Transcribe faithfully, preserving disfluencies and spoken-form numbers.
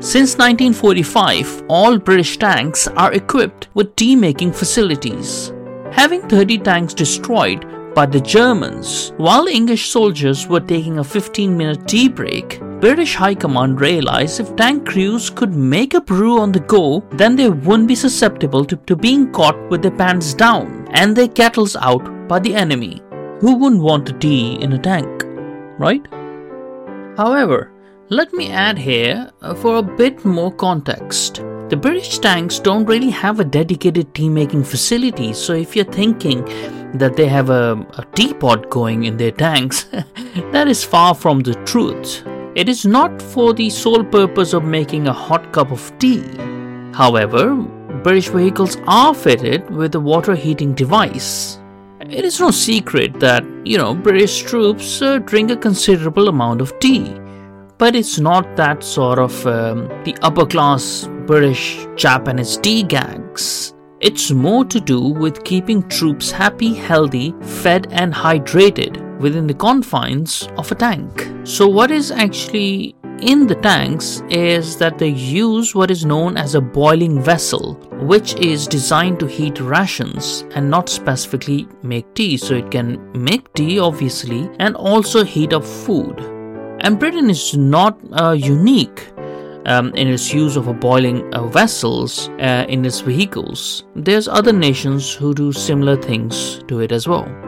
Since nineteen forty-five, all British tanks are equipped with tea-making facilities. Having thirty tanks destroyed by the Germans, while English soldiers were taking a fifteen-minute tea break, British High Command realized if tank crews could make a brew on the go, then they wouldn't be susceptible to, to being caught with their pants down and their kettles out by the enemy. Who wouldn't want a tea in a tank, right? However, let me add here for a bit more context. The British tanks don't really have a dedicated tea making facility, so if you're thinking that they have a, a teapot going in their tanks, that is far from the truth. It is not for the sole purpose of making a hot cup of tea. However, British vehicles are fitted with a water heating device. It is no secret that, you know, British troops uh, drink a considerable amount of tea. But it's not that sort of um, the upper class British chap and his tea gags. It's more to do with keeping troops happy, healthy, fed and hydrated within the confines of a tank. So what is actually in the tanks is that they use what is known as a boiling vessel, which is designed to heat rations and not specifically make tea. So it can make tea obviously and also heat up food. And Britain is not uh, unique um, in its use of a boiling uh, vessels uh, in its vehicles. There's other nations who do similar things to it as well.